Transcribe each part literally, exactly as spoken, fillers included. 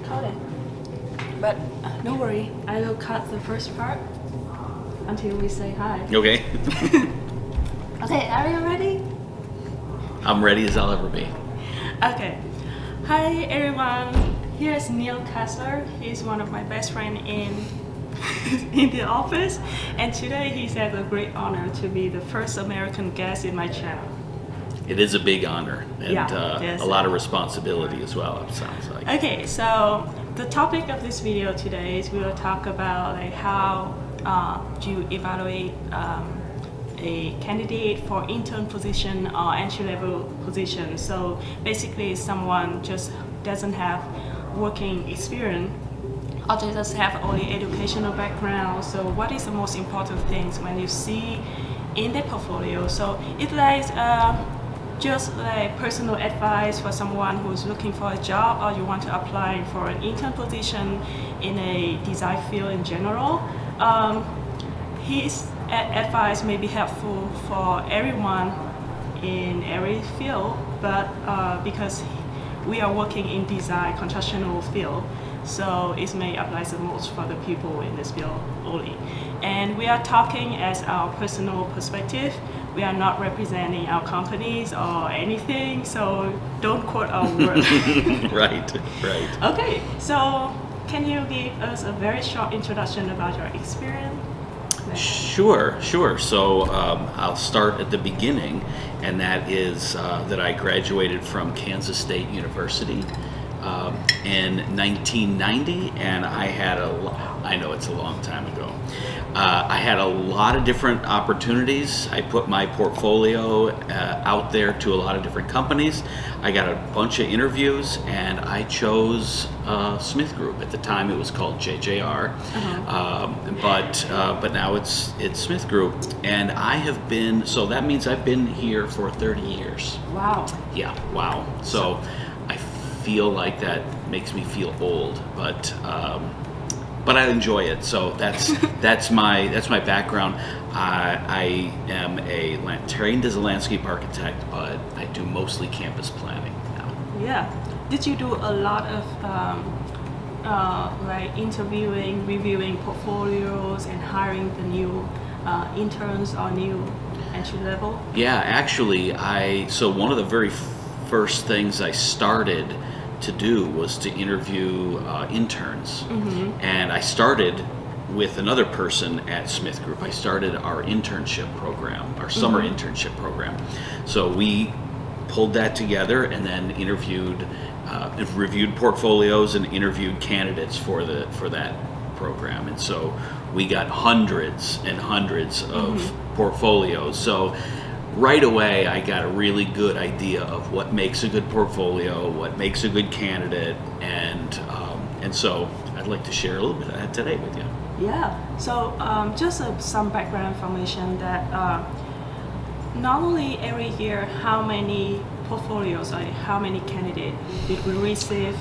record it. But don't worry, I will cut the first part until we say hi. Okay. Okay, are you ready? I'm ready as I'll ever be. Okay. Hi everyone, here's Neil Kessler. He's one of my best friends in in the office, and today he's had a great honor to be the first American guest in my channel. It is a big honor, and yeah, uh, yes, a lot of responsibility as well, it sounds like. Okay, so the topic of this video today is we will talk about like how uh, do you evaluate um, a candidate for intern position or entry-level position. So basically someone just doesn't have working experience or they just have only educational background. So what is the most important things when you see in their portfolio? So it's like uh, just like personal advice for someone who's looking for a job or you want to apply for an intern position in a design field in general. Um, his advice may be helpful for everyone in every field, but uh, because we are working in design constructional field, so it may apply the most for the people in this field only. And we are talking as our personal perspective. We are not representing our companies or anything, so don't quote our word. Right, right. Okay, so can you give us a very short introduction about your experience? Sure, sure. So um, I'll start at the beginning, and that is uh, that I graduated from Kansas State University um, in nineteen ninety, and I had a lot, I know it's a long time ago, uh, I had a lot of different opportunities. I put my portfolio uh, out there to a lot of different companies. I got a bunch of interviews, and I chose uh, Smith Group. At the time, it was called J J R, uh-huh. um, but uh, but now it's it's Smith Group, and I have been, so that means I've been here for thirty years. Wow. Yeah. Wow. So I feel like that makes me feel old, but um, but I enjoy it. So that's that's my that's my background. I, I am a trained as a landscape architect, but I do mostly campus planning now. Yeah. Did you do a lot of um, uh, like interviewing, reviewing portfolios, and hiring the new uh, interns or new entry level? Yeah, actually, I so one of the very first things I started to do was to interview uh, interns, mm-hmm. and I started with another person at Smith Group. I started our internship program, our summer mm-hmm. internship program. So we pulled that together and then interviewed, uh, reviewed portfolios and interviewed candidates for the for that program. And so we got hundreds and hundreds of mm-hmm. portfolios. So right away I got a really good idea of what makes a good portfolio, what makes a good candidate, and um, and so I'd like to share a little bit of that today with you. Yeah, so um, just uh, some background information that uh, normally every year, how many portfolios or how many candidates did we receive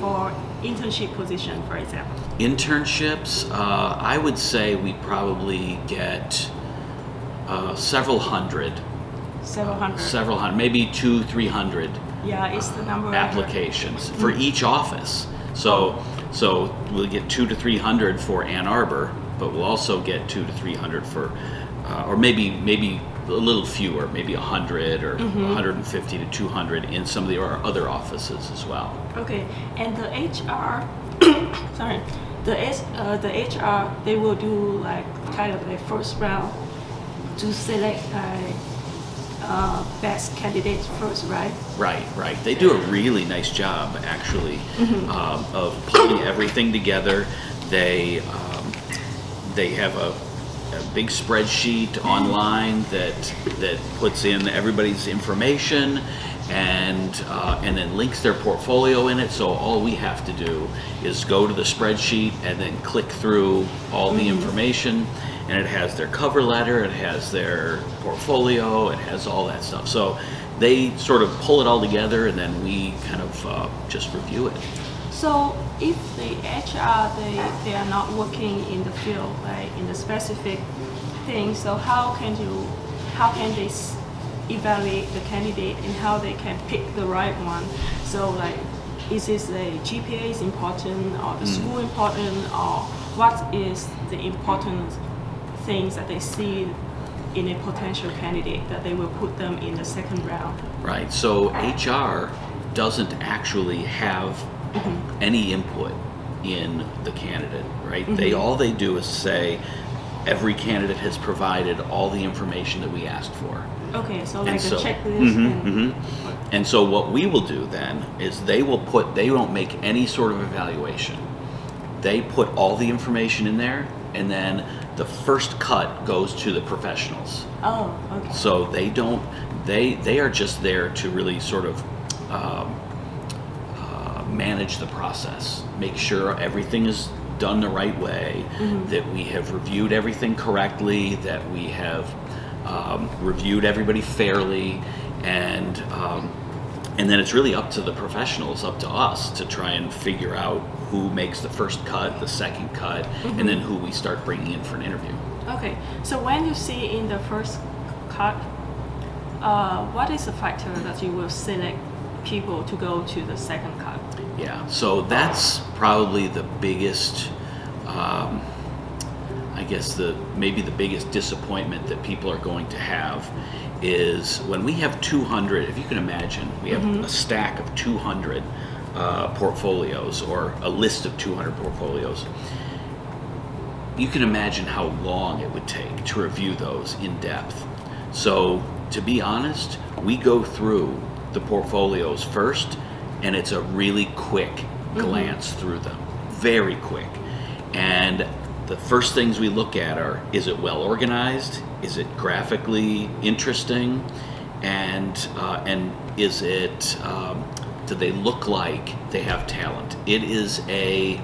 for internship position, for example? Internships, uh, I would say we probably get uh, several hundred. Several hundred. Uh, several hundred, maybe two, three hundred. Yeah, it's the number uh, of applications for each office. So. So we'll get two to three hundred for Ann Arbor, but we'll also get two to three hundred for, uh, or maybe maybe a little fewer, maybe a hundred or mm-hmm. one hundred and fifty to two hundred in some of the our other offices as well. Okay, and the H R, sorry, the S, uh, the H R, they will do like kind of the first round to select uh, uh, best candidates first, right? Right, right. They do a really nice job, actually, mm-hmm. um, of putting everything together. They um, they have a, a big spreadsheet online that that puts in everybody's information, and uh, and then links their portfolio in it. So all we have to do is go to the spreadsheet and then click through all mm-hmm. the information. And it has their cover letter, it has their portfolio, it has all that stuff. So they sort of pull it all together, and then we kind of uh, just review it. So if the H R, they, they are not working in the field, right, in the specific thing, so how can you, how can they evaluate the candidate and how they can pick the right one? So like is it the G P A is important, or the mm. school important, or what is the important things that they see in a potential candidate that they will put them in the second round? Right, so H R doesn't actually have mm-hmm. any input in the candidate, right? Mm-hmm. They all they do is say, every candidate has provided all the information that we asked for. Okay, so like and a so, checklist. Mm-hmm, and, mm-hmm. and so what we will do then is they will put, they don't make any sort of evaluation. They put all the information in there, and then the first cut goes to the professionals. Oh, okay. So they don't, they, they are just there to really sort of um, uh, manage the process, make sure everything is done the right way, mm-hmm. that we have reviewed everything correctly, that we have um, reviewed everybody fairly, and um, and then it's really up to the professionals, up to us, to try and figure out who makes the first cut, the second cut, mm-hmm. and then who we start bringing in for an interview. Okay, so when you see in the first cut, uh, what is the factor that you will select people to go to the second cut? Yeah, so that's probably the biggest, um, I guess the maybe the biggest disappointment that people are going to have is when we have two hundred, if you can imagine, we have mm-hmm. a stack of two hundred uh, portfolios, or a list of two hundred portfolios. You can imagine how long it would take to review those in depth. So to be honest, we go through the portfolios first, and it's a really quick mm-hmm. glance through them, very quick. And the first things we look at are, is it well organized? Is it graphically interesting? And, uh, and is it, um, do they look like they have talent? It is a,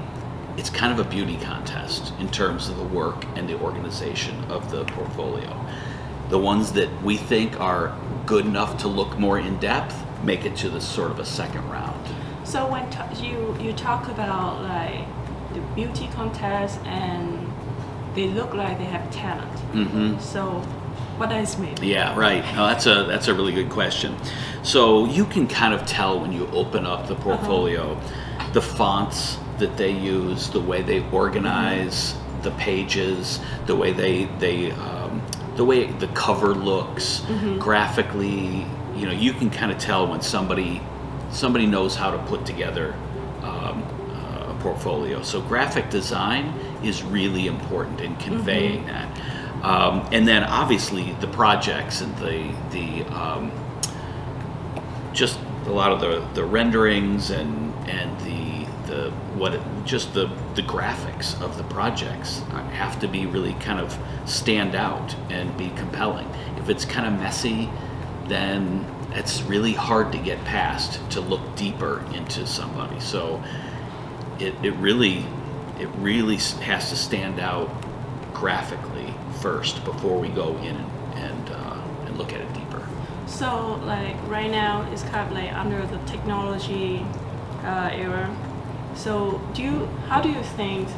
it's kind of a beauty contest in terms of the work and the organization of the portfolio. The ones that we think are good enough to look more in depth make it to the sort of a second round. So when t you you talk about like the beauty contest and they look like they have talent. Mm-hmm. So what does it mean? Yeah, right. No, that's a that's a really good question. So you can kind of tell when you open up the portfolio, uh-huh. the fonts that they use, the way they organize mm-hmm. the pages, the way they they um, the way the cover looks mm-hmm. graphically. You know, you can kind of tell when somebody somebody knows how to put together um, uh, a portfolio. So graphic design is really important in conveying mm-hmm. that. Um, and then obviously the projects and the the um, just a lot of the, the renderings and and the the what it, just the the graphics of the projects have to be really kind of stand out and be compelling. If it's kind of messy, then it's really hard to get past to look deeper into somebody. So it, it really it really has to stand out graphically first before we go in and, and, uh, and look at it deeper. So like right now it's kind of like under the technology uh, era. So do you, how do you think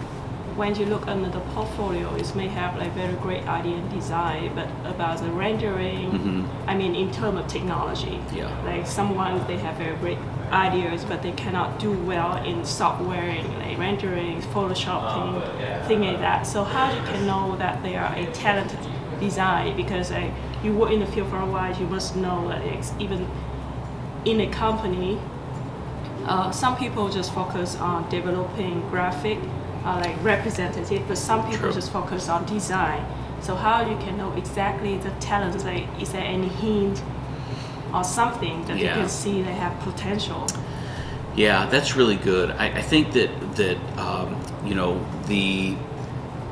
when you look under the portfolio, it may have like very great idea and design, but about the rendering, mm-hmm. I mean, in terms of technology, yeah. like someone, they have very great ideas, but they cannot do well in software and like rendering, Photoshop, oh, yeah. thing like that. So how you can know that they are a talented design? Because like, you work in the field for a while, you must know that it's even in a company, uh, some people just focus on developing graphic, Uh, like representative, but some people True. Just focus on design. So how you can know exactly the talents? Like, is there any hint or something that yeah. you can see they have potential? Yeah, that's really good. I, I think that that um, you know the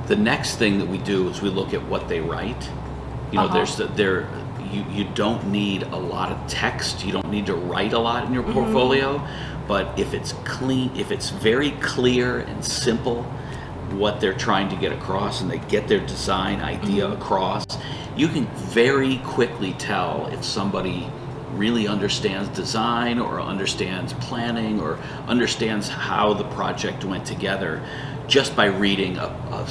the next thing that we do is we look at what they write. You know, uh-huh. there's the, there you you don't need a lot of text. You don't need to write a lot in your portfolio. Mm-hmm. But if it's clean, if it's very clear and simple what they're trying to get across, and they get their design idea mm-hmm. across, you can very quickly tell if somebody really understands design or understands planning or understands how the project went together just by reading a, a,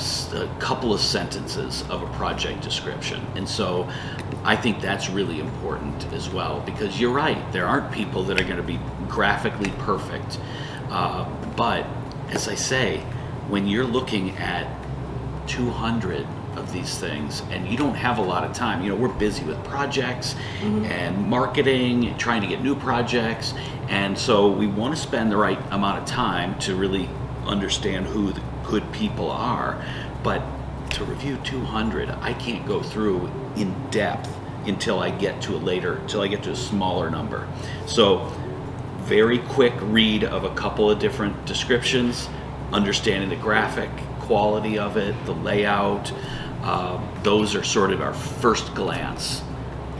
a couple of sentences of a project description. And so I think that's really important as well, because you're right, there aren't people that are going to be graphically perfect. Uh, but as I say, when you're looking at two hundred of these things and you don't have a lot of time, you know, we're busy with projects mm-hmm. and marketing and trying to get new projects. And so we want to spend the right amount of time to really understand who the good people are. But to review two hundred, I can't go through in depth until I get to a later, until I get to a smaller number. So very quick read of a couple of different descriptions, understanding the graphic quality of it, the layout. Uh, those are sort of our first glance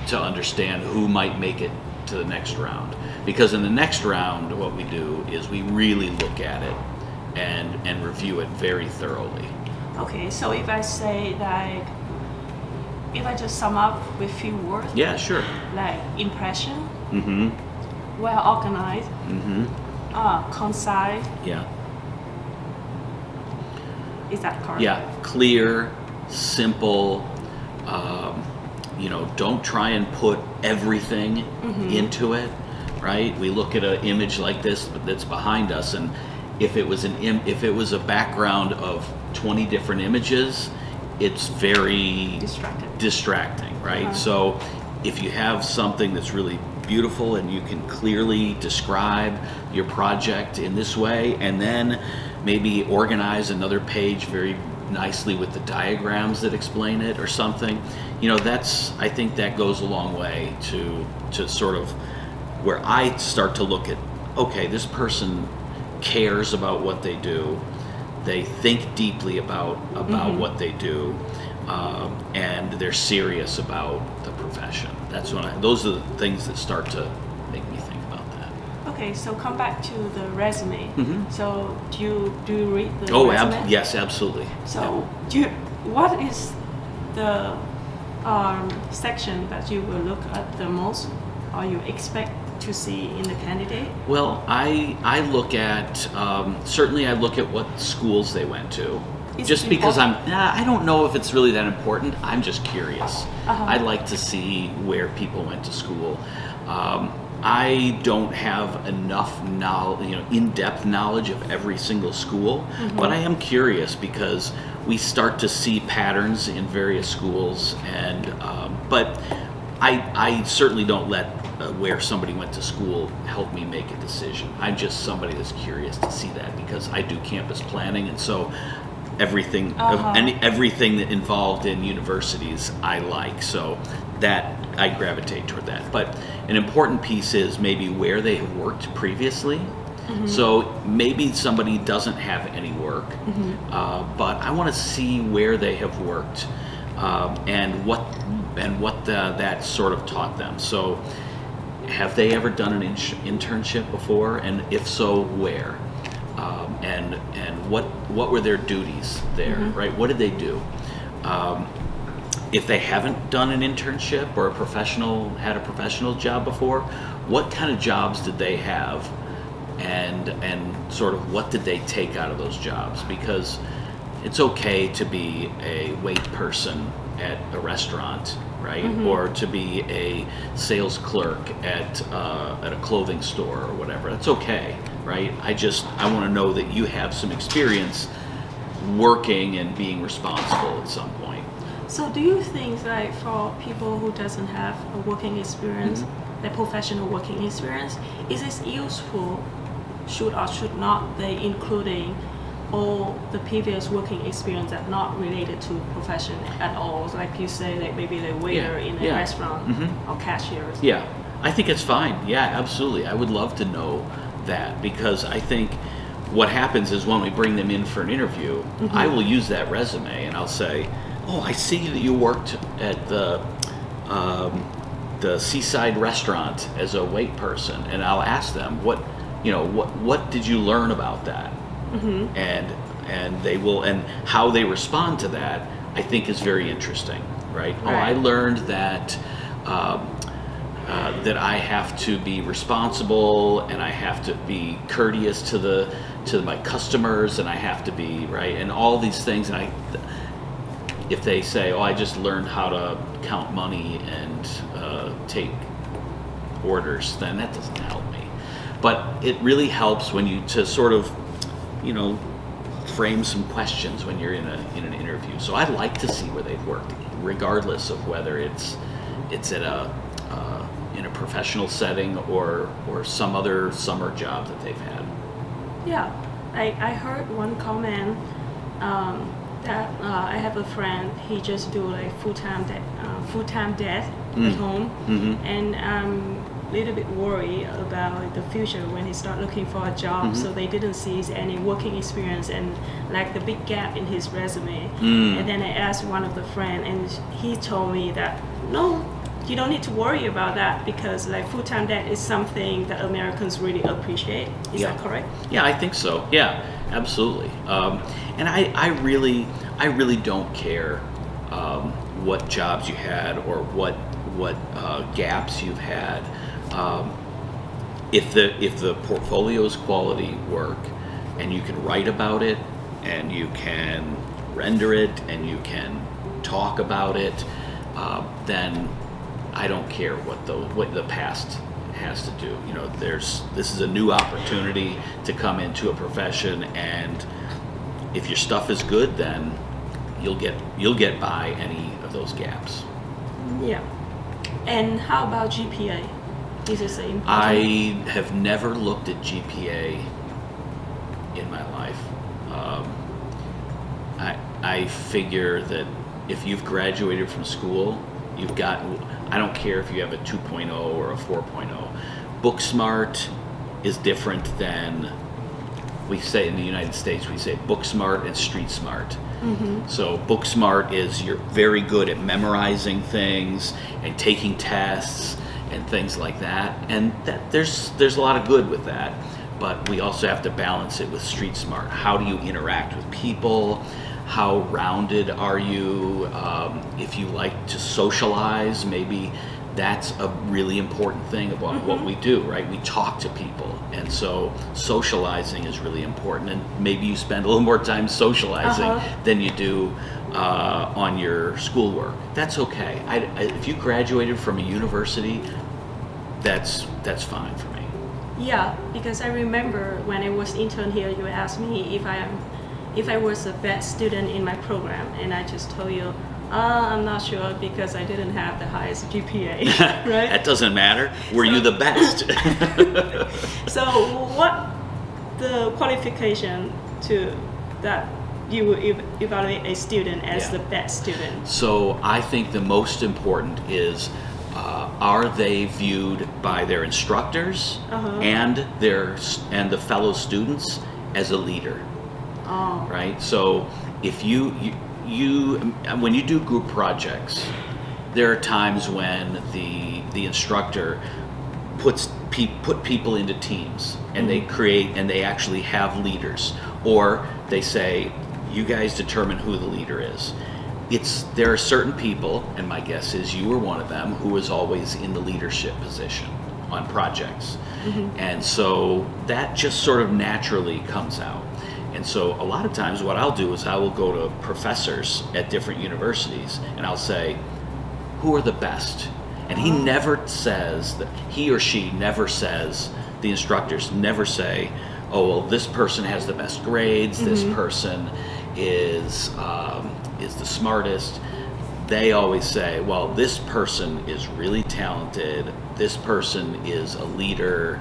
to understand who might make it to the next round. Because in the next round, what we do is we really look at it and, and review it very thoroughly. Okay, so if I say like, if I just sum up with few words. Yeah, sure. Like impression, mm-hmm. well organized, mm-hmm. uh, concise. Yeah. Is that correct? Yeah, clear, simple. Um, you know, don't try and put everything mm-hmm. into it, right? We look at an image like this that's behind us, and if it was an im if it was a background of twenty different images, it's very distracting, distracting right? Uh-huh. So if you have something that's really beautiful and you can clearly describe your project in this way, and then maybe organize another page very nicely with the diagrams that explain it or something, you know, that's, I think that goes a long way to, to sort of where I start to look at, okay, this person cares about what they do. They think deeply about about mm-hmm. what they do, um, and they're serious about the profession. That's when I, those are the things that start to make me think about that. Okay, so come back to the resume. Mm-hmm. So do you do you read the oh, resume? Oh, ab yes, absolutely. So yeah. do you, what is the um, section that you will look at the most, or you expect to see in the candidate? Well, I I look at um, certainly I look at what schools they went to. Is just because I'm nah, I don't know if it's really that important. I'm just curious. Uh-huh. I like to see where people went to school. Um, I don't have enough knowledge, you know, in-depth knowledge of every single school, mm-hmm. but I am curious because we start to see patterns in various schools, and um, but I I certainly don't let where somebody went to school helped me make a decision. I'm just somebody that's curious to see that, because I do campus planning, and so everything uh-huh. any everything that involved in universities I like, so that I gravitate toward that. But an important piece is maybe where they have worked previously. Mm-hmm. So maybe somebody doesn't have any work, mm-hmm. uh, but I want to see where they have worked, um, and what and what the, that sort of taught them. So have they ever done an in internship before, and if so, where? Um, and and what what were their duties there, mm-hmm. right? What did they do? Um, if they haven't done an internship or a professional had a professional job before, what kind of jobs did they have, and and sort of what did they take out of those jobs? Because it's okay to be a wait person at a restaurant, right? Mm-hmm. Or to be a sales clerk at uh, at a clothing store or whatever. That's okay, right? I just, I want to know that you have some experience working and being responsible at some point. So do you think like for people who doesn't have a working experience, mm-hmm. their professional working experience, is it useful, should or should not they including all the previous working experience that not related to profession at all, like you say, like maybe the waiter yeah, in a yeah. restaurant mm-hmm. or cashiers? Yeah, I think it's fine. Yeah, absolutely. I would love to know that, because I think what happens is when we bring them in for an interview, mm-hmm. I will use that resume and I'll say, "Oh, I see that you worked at the um, the seaside restaurant as a wait person," and I'll ask them, "What, you know, what what did you learn about that?" Mm-hmm. And and they will, and how they respond to that, I think, is very interesting, right? Right. Oh, I learned that um, uh, that I have to be responsible, and I have to be courteous to the to my customers, and I have to be right, and all these things, and I if they say, oh, I just learned how to count money and uh, take orders, then that doesn't help me. But it really helps when you, to sort of, you know, frame some questions when you're in, a, in an interview. So I'd like to see where they've worked, regardless of whether it's, it's at a, uh, in a professional setting or, or some other summer job that they've had. Yeah, I, I heard one comment um, that uh, I have a friend, he just do like full-time de uh, full-time debt mm. at home, mm-hmm. and um, little bit worried about the future when he started looking for a job. Mm-hmm. So they didn't see any working experience and like the big gap in his resume. Mm. And then I asked one of the friends, and he told me that no, you don't need to worry about that because like full-time debt is something that Americans really appreciate. Is yeah. that correct? Yeah, I think so. Yeah, absolutely. Um, and I, I really, I really don't care um, what jobs you had or what what uh, gaps you've had. Um, if the if the portfolio's quality work, and you can write about it, and you can render it, and you can talk about it, uh, then I don't care what the what the past has to do. You know, there's this is a new opportunity to come into a profession, and if your stuff is good, then you'll get you'll get by any of those gaps. Yeah. And how about G P A? Is this important? I have never looked at G P A in my life. Um, I, I figure that if you've graduated from school, you've got, I don't care if you have a two point oh or a four point oh. Book smart is different than, we say in the United States, we say book smart and street smart. Mm-hmm. So book smart is you're very good at memorizing things and taking tests and things like that, and that there's there's a lot of good with that, but we also have to balance it with street smart. How do you interact with people? How rounded are you? Um, if you like to socialize, maybe that's a really important thing about mm-hmm. what we do, right? We talk to people, and so socializing is really important, and maybe you spend a little more time socializing uh-huh. than you do uh, on your schoolwork. That's okay. I, I, if you graduated from a university, that's that's fine for me. Yeah, because I remember when I was intern here, you asked me if I am if I was the best student in my program, and I just told you, Uh, I'm not sure because I didn't have the highest G P A, right? That doesn't matter. Were so, you the best? So what the qualification to that you would ev evaluate a student as yeah. the best student? So I think the most important is uh, are they viewed by their instructors uh-huh. and, their, and the fellow students as a leader, oh. right? So if you... you You, when you do group projects, there are times when the the instructor puts pe put people into teams, and mm-hmm. they create and they actually have leaders, or they say, "You guys determine who the leader is." It's there are certain people, and my guess is you were one of them, who was always in the leadership position on projects, mm-hmm. and so that just sort of naturally comes out. And so a lot of times what I'll do is I will go to professors at different universities and I'll say, who are the best? And he never says, that he or she never says, the instructors never say, oh, well, this person has the best grades, mm-hmm. this person is, um, is the smartest. They always say, well, this person is really talented, this person is a leader.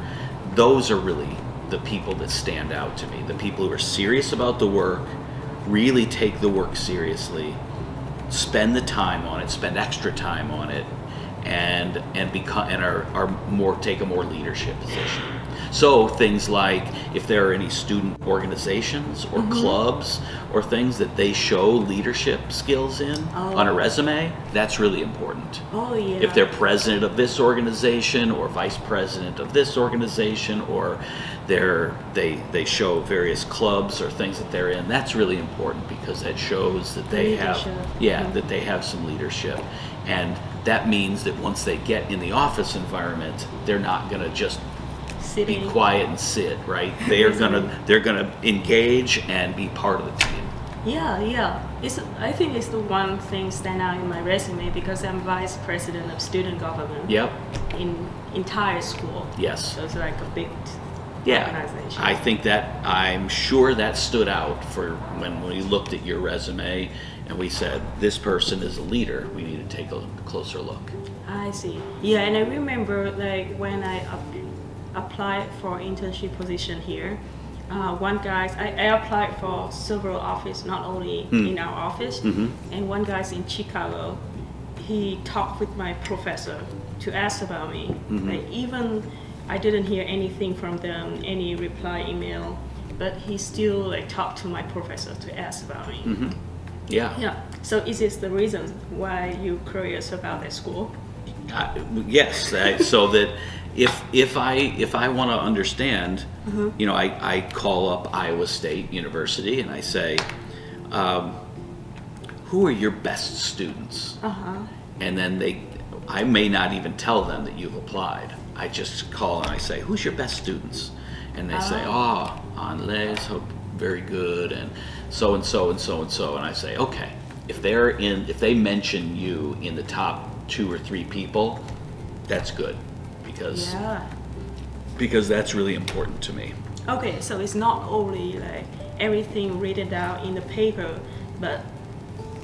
Those are really the people that stand out to me, the people who are serious about the work, really take the work seriously, spend the time on it, spend extra time on it, and and become and are, are more take a more leadership position. So things like if there are any student organizations or mm-hmm. clubs or things that they show leadership skills in oh. on a resume, that's really important. Oh yeah. If they're president of this organization or vice president of this organization, or they're, they they show various clubs or things that they're in, that's really important because that shows that they leadership. have yeah mm-hmm. that they have some leadership, and that means that once they get in the office environment, they're not going to just City. be quiet and sit, right? They're gonna they're gonna engage and be part of the team. Yeah, yeah. It's, I think it's the one thing stand out in my resume because I'm vice president of student government. Yep. In entire school. Yes. So it's like a big yeah. organization. I think that I'm sure that stood out for when we looked at your resume and we said this person is a leader. We need to take a closer look. I see. Yeah, and I remember like when I up applied for internship position here. Uh, one guy, I, I applied for several offices, not only mm. in our office, mm-hmm. and one guy's in Chicago. He talked with my professor to ask about me. Mm-hmm. Like, even I didn't hear anything from them, any reply email, but he still like talked to my professor to ask about me. Mm-hmm. Yeah. Yeah. So is this the reason why you're curious about that school? Uh, yes. I, so that. If if I if I want to understand, mm-hmm. you know, I, I call up Iowa State University and I say, um, who are your best students? Uh-huh. And then they, I may not even tell them that you've applied. I just call and I say, who's your best students? And they uh-huh. say, oh, Anle's very good, and so and so and so and so. And I say, okay, if they're in, if they mention you in the top two or three people, that's good. Because, yeah. because that's really important to me. Okay, so it's not only like everything written out in the paper, but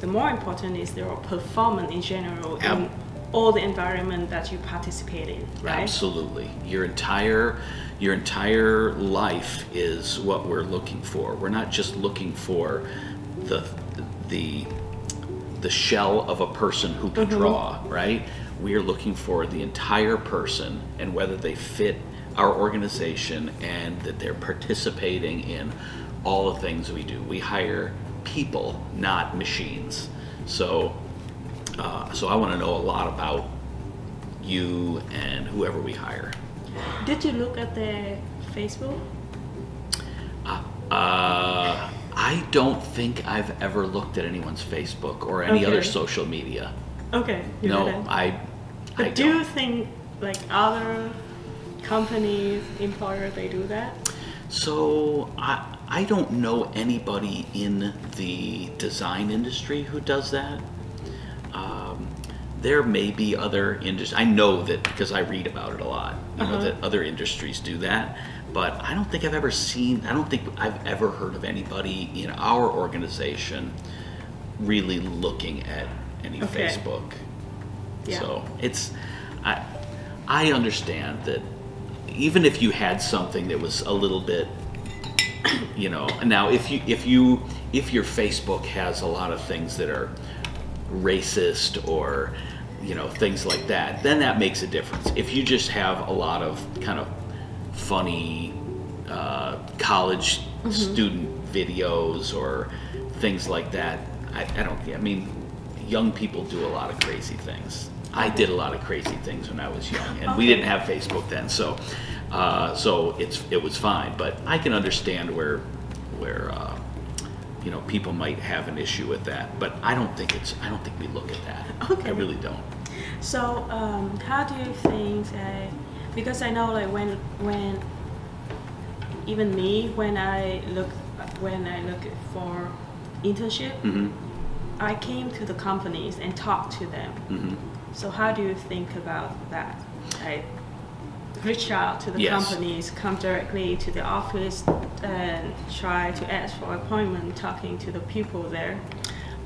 the more important is their performance in general Ab in all the environment that you participate in, right? Absolutely. Your entire, your entire life is what we're looking for. We're not just looking for the, the, the shell of a person who can mm-hmm. draw, right? We are looking for the entire person and whether they fit our organization and that they're participating in all the things we do. We hire people, not machines. So, uh, so I want to know a lot about you and whoever we hire. Did you look at their Facebook? Uh, uh, I don't think I've ever looked at anyone's Facebook or any okay. other social media. Okay. You no, didn't. I. But I do don't. you think like other companies, employers, they do that? So I I don't know anybody in the design industry who does that. Um, there may be other industries. I know that because I read about it a lot. You uh-huh. know that other industries do that, but I don't think I've ever seen. I don't think I've ever heard of anybody in our organization really looking at. Any okay. Facebook, yeah. so it's I I understand that even if you had something that was a little bit, you know, now if you if you if your Facebook has a lot of things that are racist or you know things like that, then that makes a difference. If you just have a lot of kind of funny uh, college mm-hmm. student videos or things like that, I, I don't. I mean. Young people do a lot of crazy things. I did a lot of crazy things when I was young, and okay. we didn't have Facebook then, so uh, so it's it was fine. But I can understand where where uh, you know people might have an issue with that. But I don't think it's I don't think we look at that. Okay. I really don't. So um, how do you think? I, because I know like when when even me when I look when I look for internship. Mm-hmm. I came to the companies and talked to them. Mm-hmm. So how do you think about that? I reach out to the yes. companies, come directly to the office, and try to ask for appointment, talking to the people there.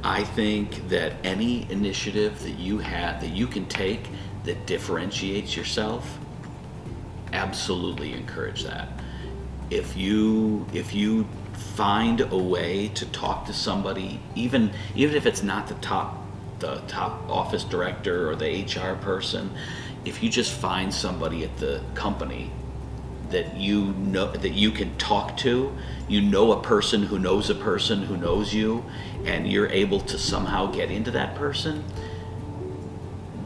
I think that any initiative that you have, that you can take that differentiates yourself, absolutely encourage that. If you, if you find a way to talk to somebody, even even if it's not the top the top office director or the H R person, if you just find somebody at the company that you know that you can talk to, you know a person who knows a person who knows you, and you're able to somehow get into that person,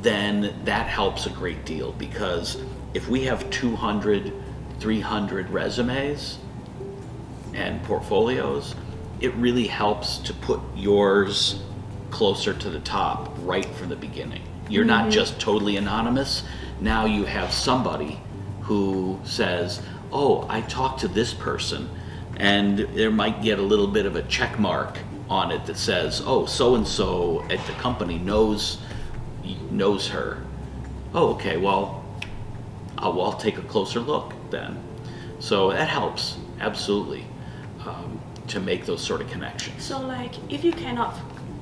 then that helps a great deal. Because if we have two hundred, three hundred resumes and portfolios, it really helps to put yours closer to the top right from the beginning. You're mm-hmm. not just totally anonymous. Now you have somebody who says, oh, I talked to this person, and there might get a little bit of a check mark on it that says, oh, so-and-so at the company knows knows her. Oh, okay, well, I'll, I'll take a closer look then. So that helps, absolutely, um, to make those sort of connections. So like, if you cannot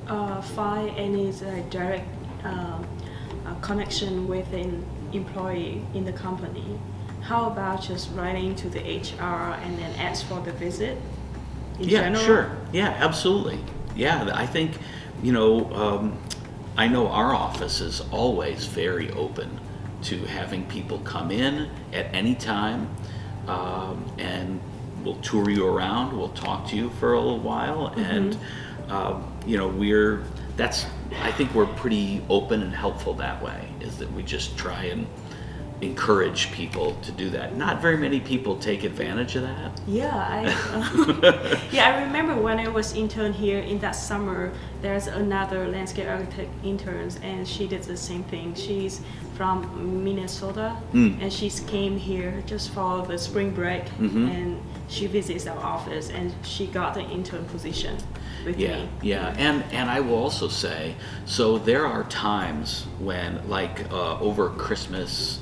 uh, find any uh, direct uh, connection with an employee in the company, how about just writing to the H R and then ask for the visit? In yeah, general? Sure. Yeah, absolutely. Yeah, I think, you know, um, I know our office is always very open to having people come in at any time, um, and we'll tour you around, we'll talk to you for a little while, mm-hmm. and, um, you know, we're, that's, I think we're pretty open and helpful that way, is that we just try and encourage people to do that. Not very many people take advantage of that. Yeah, I, uh, yeah, I remember when I was intern here in that summer, there's another landscape architect interns, and she did the same thing. She's from Minnesota, mm. and she came here just for the spring break, mm-hmm. and she visits our office, and she got the intern position with yeah, me. Yeah, and and I will also say, so there are times when, like uh, over Christmas,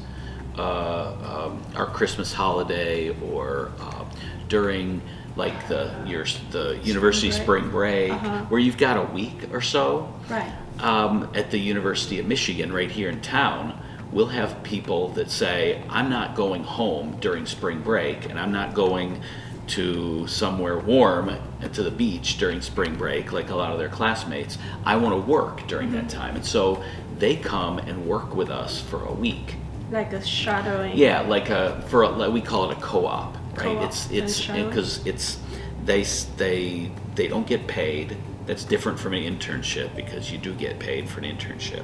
Uh, um, our Christmas holiday, or uh, during like the your the university spring break, spring break uh-huh. where you've got a week or so. Right. Um, at the University of Michigan, right here in town, we'll have people that say, "I'm not going home during spring break, and I'm not going to somewhere warm to the beach during spring break, like a lot of their classmates. I want to work during mm-hmm. that time," and so they come and work with us for a week. Like a shadowing. Yeah, like a for a, like we call it a co-op, right? Co-op it's it's because it's they they they don't get paid. That's different from an internship, because you do get paid for an internship,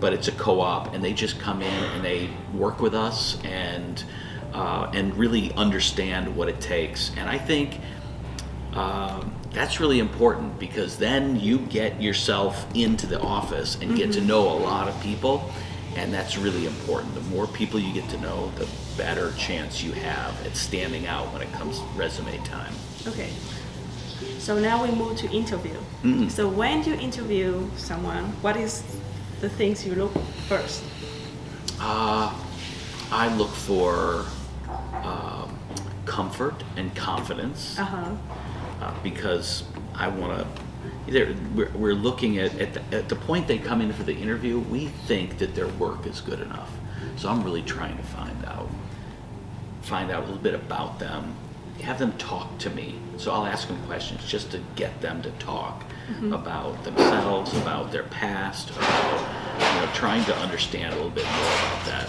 but it's a co-op, and they just come in and they work with us and uh, and really understand what it takes. And I think um, that's really important, because then you get yourself into the office and mm-hmm. get to know a lot of people. And that's really important. The more people you get to know, the better chance you have at standing out when it comes to resume time. Okay. So now we move to interview. Mm-hmm. So when you interview someone, what is the things you look first? Uh, I look for um, comfort and confidence, uh-huh. uh, because I want to They're, we're looking at, at the, at the point they come in for the interview, we think that their work is good enough. So I'm really trying to find out, find out a little bit about them, have them talk to me. So I'll ask them questions just to get them to talk mm-hmm. about themselves, about their past, about, you know, trying to understand a little bit more about that.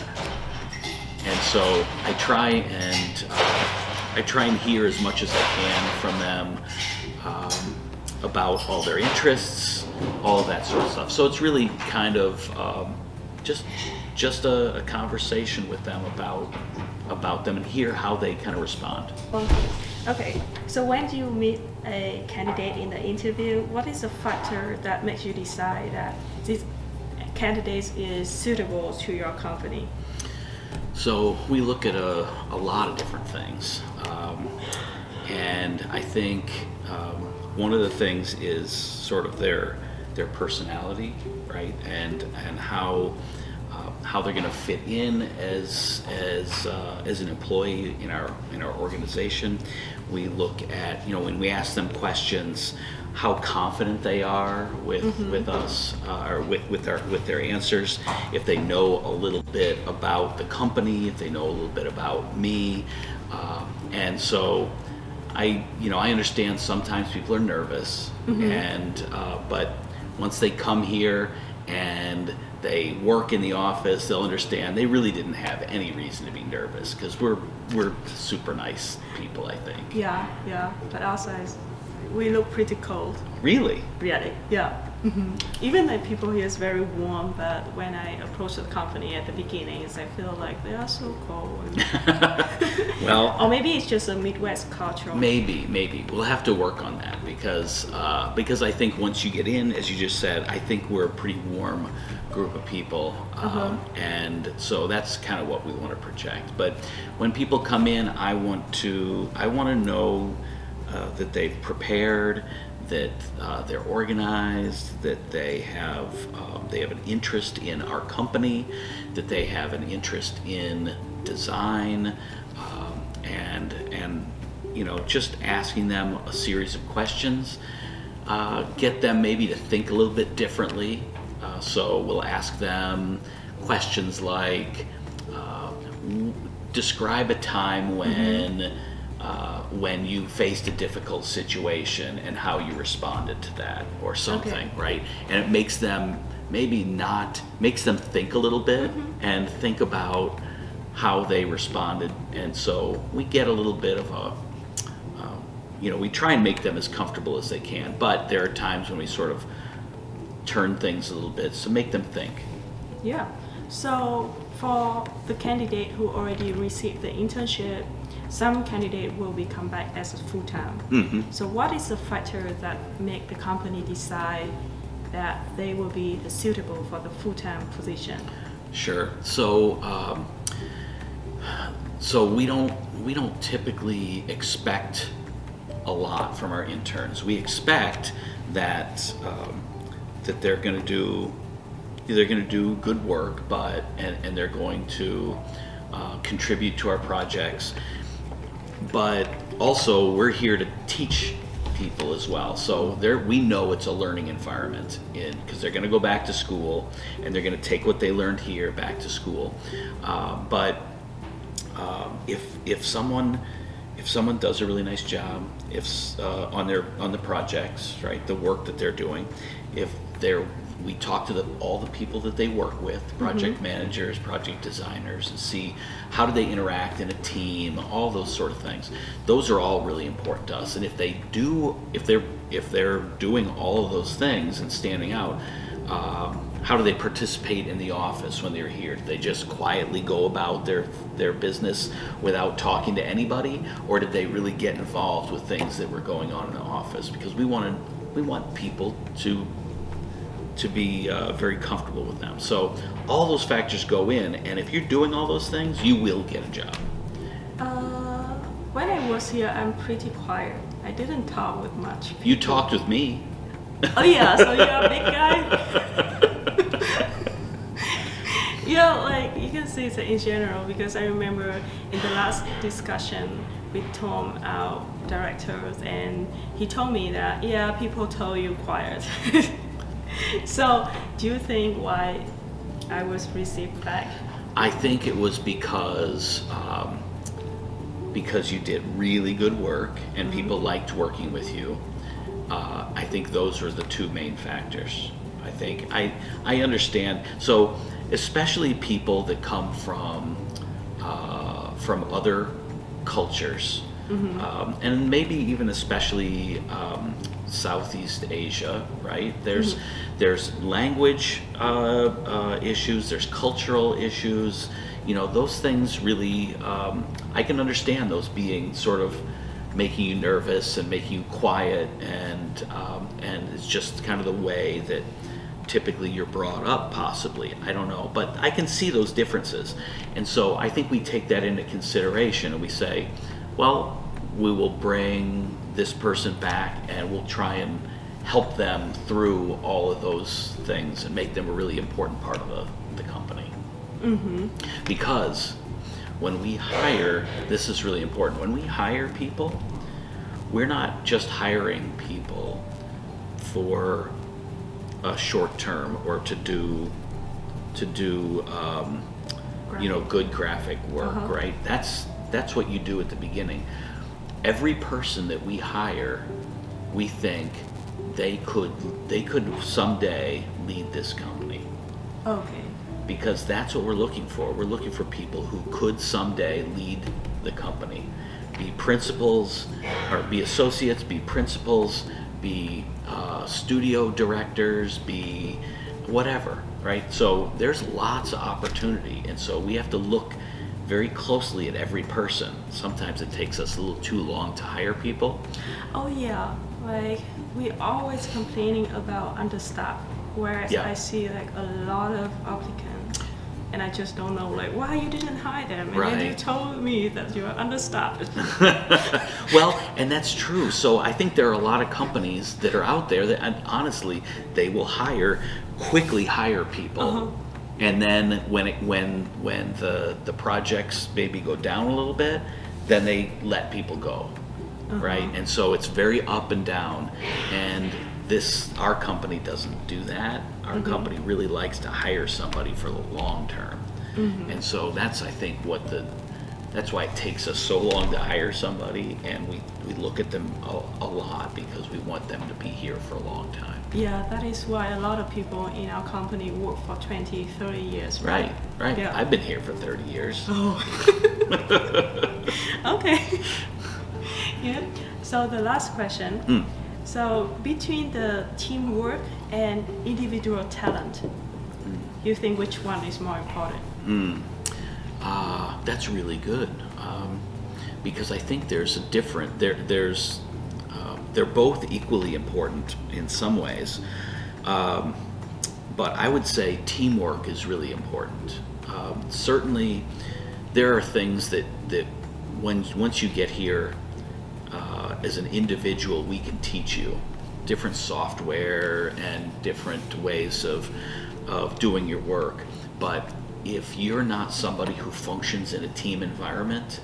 And so I try and, uh, I try and hear as much as I can from them. Um, about all their interests, all that sort of stuff. So it's really kind of um, just just a, a conversation with them about about them and hear how they kind of respond. Okay, so when you meet a candidate in the interview, what is the factor that makes you decide that this candidate is suitable to your company? So we look at a, a lot of different things. Um, and I think um, one of the things is sort of their their personality, right, and and how uh, how they're going to fit in as as uh, as an employee in our in our organization. We look at, you know, when we ask them questions, how confident they are with mm-hmm. with us uh, or with with our with their answers. If they know a little bit about the company, if they know a little bit about me, um, and so. I, you know, I understand sometimes people are nervous, mm-hmm. and uh, but once they come here and they work in the office, they'll understand they really didn't have any reason to be nervous, because we're we're super nice people, I think. Yeah, yeah, but also we look pretty cold. Really? Really, yeah. Mm-hmm. Even the people here is very warm, but when I approach the company at the beginning, I feel like they are so cold. Well, or maybe it's just a Midwest culture. Maybe, maybe we'll have to work on that, because uh, because I think once you get in, as you just said, I think we're a pretty warm group of people, um, uh-huh. and so that's kind of what we want to project. But when people come in, I want to I want to know uh, that they've prepared. that uh, they're organized, that they have um, they have an interest in our company, that they have an interest in design, um, and and you know, just asking them a series of questions, uh, get them maybe to think a little bit differently. Uh, so we'll ask them questions like, uh, describe a time when. Mm-hmm. Uh, when you faced a difficult situation and how you responded to that or something, okay. Right? And it makes them maybe not, makes them think a little bit, mm-hmm. and think about how they responded. And so we get a little bit of a, um, you know, we try and make them as comfortable as they can, but there are times when we sort of turn things a little bit, so make them think. Yeah, so for the candidate who already received the internship, some candidate will be come back as a full-time. Mm-hmm. So what is the factor that make the company decide that they will be suitable for the full-time position? Sure. So um, so we don't we don't typically expect a lot from our interns. We expect that um, that they're going to do they're going to do good work, but and, and they're going to uh, contribute to our projects. But also, we're here to teach people as well. So there, we know it's a learning environment, in because they're going to go back to school and they're going to take what they learned here back to school. Uh, but um, if if someone if someone does a really nice job, if uh, on their on the projects, right, the work that they're doing, if they're we talk to the, all the people that they work with, project mm-hmm. managers, project designers, and see how do they interact in a team, all those sort of things. Those are all really important to us. And if they do, if they're, if they're doing all of those things and standing out, um, how do they participate in the office when they're here? Do they just quietly go about their their business without talking to anybody? Or did they really get involved with things that were going on in the office? Because we want to, we want people to to be uh, very comfortable with them. So all those factors go in, and if you're doing all those things, you will get a job. Uh, when I was here, I'm pretty quiet. I didn't talk with much people. You talked with me. Oh yeah, so you're a big guy. Yeah, like you can see it's in general, because I remember in the last discussion with Tom, our directors, and he told me that, yeah, people tell you quiet. So, do you think why I was received back? I think it was because um, because you did really good work and mm-hmm. people liked working with you. Uh, I think those were the two main factors. I think I I understand. So, especially people that come from uh, from other cultures, mm-hmm. um, and maybe even especially. Um, Southeast Asia, right? There's mm-hmm. there's language uh, uh, issues, there's cultural issues, you know, those things really, um, I can understand those being sort of making you nervous and making you quiet, and, um, and it's just kind of the way that typically you're brought up possibly, I don't know, but I can see those differences. And so I think we take that into consideration and we say, well, we will bring this person back and we'll try and help them through all of those things and make them a really important part of the, the company. Mm-hmm. Because when we hire, this is really important, when we hire people, we're not just hiring people for a short term or to do, to do um, you know, good graphic work, uh-huh. right? That's, that's what you do at the beginning. Every person that we hire, we think they could they could someday lead this company. Okay. Because that's what we're looking for. We're looking for people who could someday lead the company, be principals, or be associates, be principals, be uh, studio directors, be whatever, right? So there's lots of opportunity, and so we have to look very closely at every person. Sometimes it takes us a little too long to hire people. Oh yeah, like we always complaining about understaff, whereas yeah. I see like a lot of applicants and I just don't know, like, why you didn't hire them, and right. then you told me that you were understaffed. Well, and that's true. So I think there are a lot of companies that are out there that honestly, they will hire, quickly hire people, uh-huh. and then when it when when the the projects maybe go down a little bit, then they let people go, uh-huh. right? And so it's very up and down, and this our company doesn't do that. Our mm-hmm. company really likes to hire somebody for the long term, mm-hmm. and so that's I think what the that's why it takes us so long to hire somebody, and we we look at them a, a lot because we want them to be here for a long time. Yeah, that is why a lot of people in our company work for twenty, thirty years. Right, right. right. Yeah. I've been here for thirty years. Oh. Okay. Yeah. So the last question. Mm. So between the teamwork and individual talent, mm. you think which one is more important? Mm. Uh, that's really good, um, because I think there's a different, there, there's, uh, they're both equally important in some ways, um, but I would say teamwork is really important. Um, certainly there are things that, that when, once you get here, Uh, as an individual, we can teach you different software and different ways of, of doing your work. But if you're not somebody who functions in a team environment,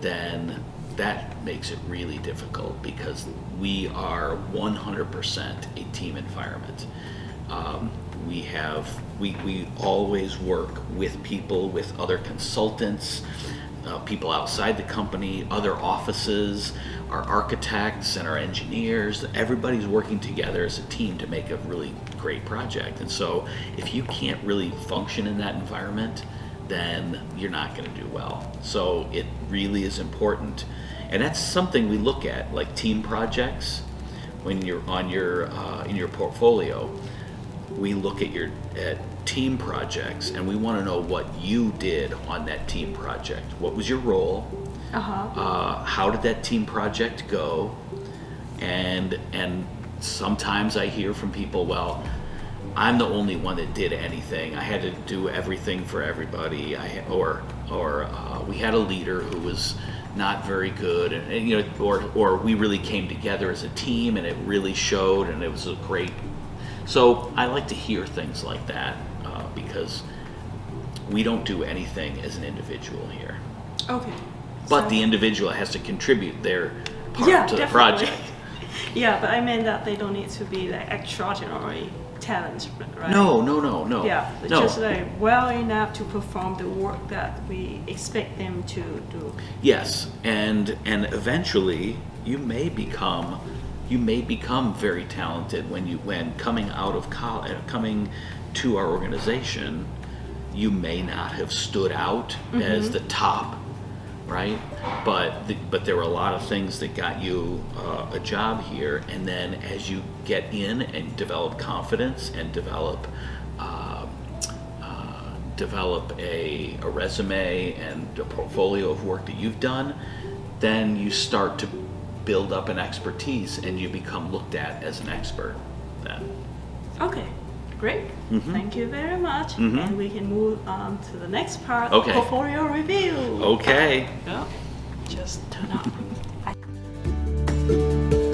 then that makes it really difficult, because we are one hundred percent a team environment. Um, we have, we, we always work with people, with other consultants, Uh, people outside the company, other offices, our architects and our engineers. Everybody's working together as a team to make a really great project. And so if you can't really function in that environment, then you're not going to do well. So it really is important. And that's something we look at, like team projects. When you're on your, uh, in your portfolio, we look at your at team projects, and we want to know what you did on that team project. What was your role? Uh-huh. Uh, how did that team project go? And and sometimes I hear from people, well, I'm the only one that did anything. I had to do everything for everybody. I or or uh, we had a leader who was not very good, and, and you know, or or we really came together as a team, and it really showed, and it was a great. So I like to hear things like that, uh, because we don't do anything as an individual here. Okay. But so the individual has to contribute their part yeah, to definitely. the project. Yeah, but I meant that they don't need to be like extraordinary talent, right? No, no, no, no. Yeah, no. Just like well enough to perform the work that we expect them to do. Yes, and and eventually you may become. You may become very talented when you when coming out of college, coming to our organization, you may not have stood out mm-hmm. as the top, right? But the, but there were a lot of things that got you uh, a job here, and then as you get in and develop confidence and develop uh, uh, develop a, a resume and a portfolio of work that you've done, then you start to build up an expertise, and you become looked at as an expert then. Okay, great. Mm-hmm. Thank you very much. Mm-hmm. And we can move on to the next part, okay. Portfolio review. Okay. Uh, yeah. Just turn up.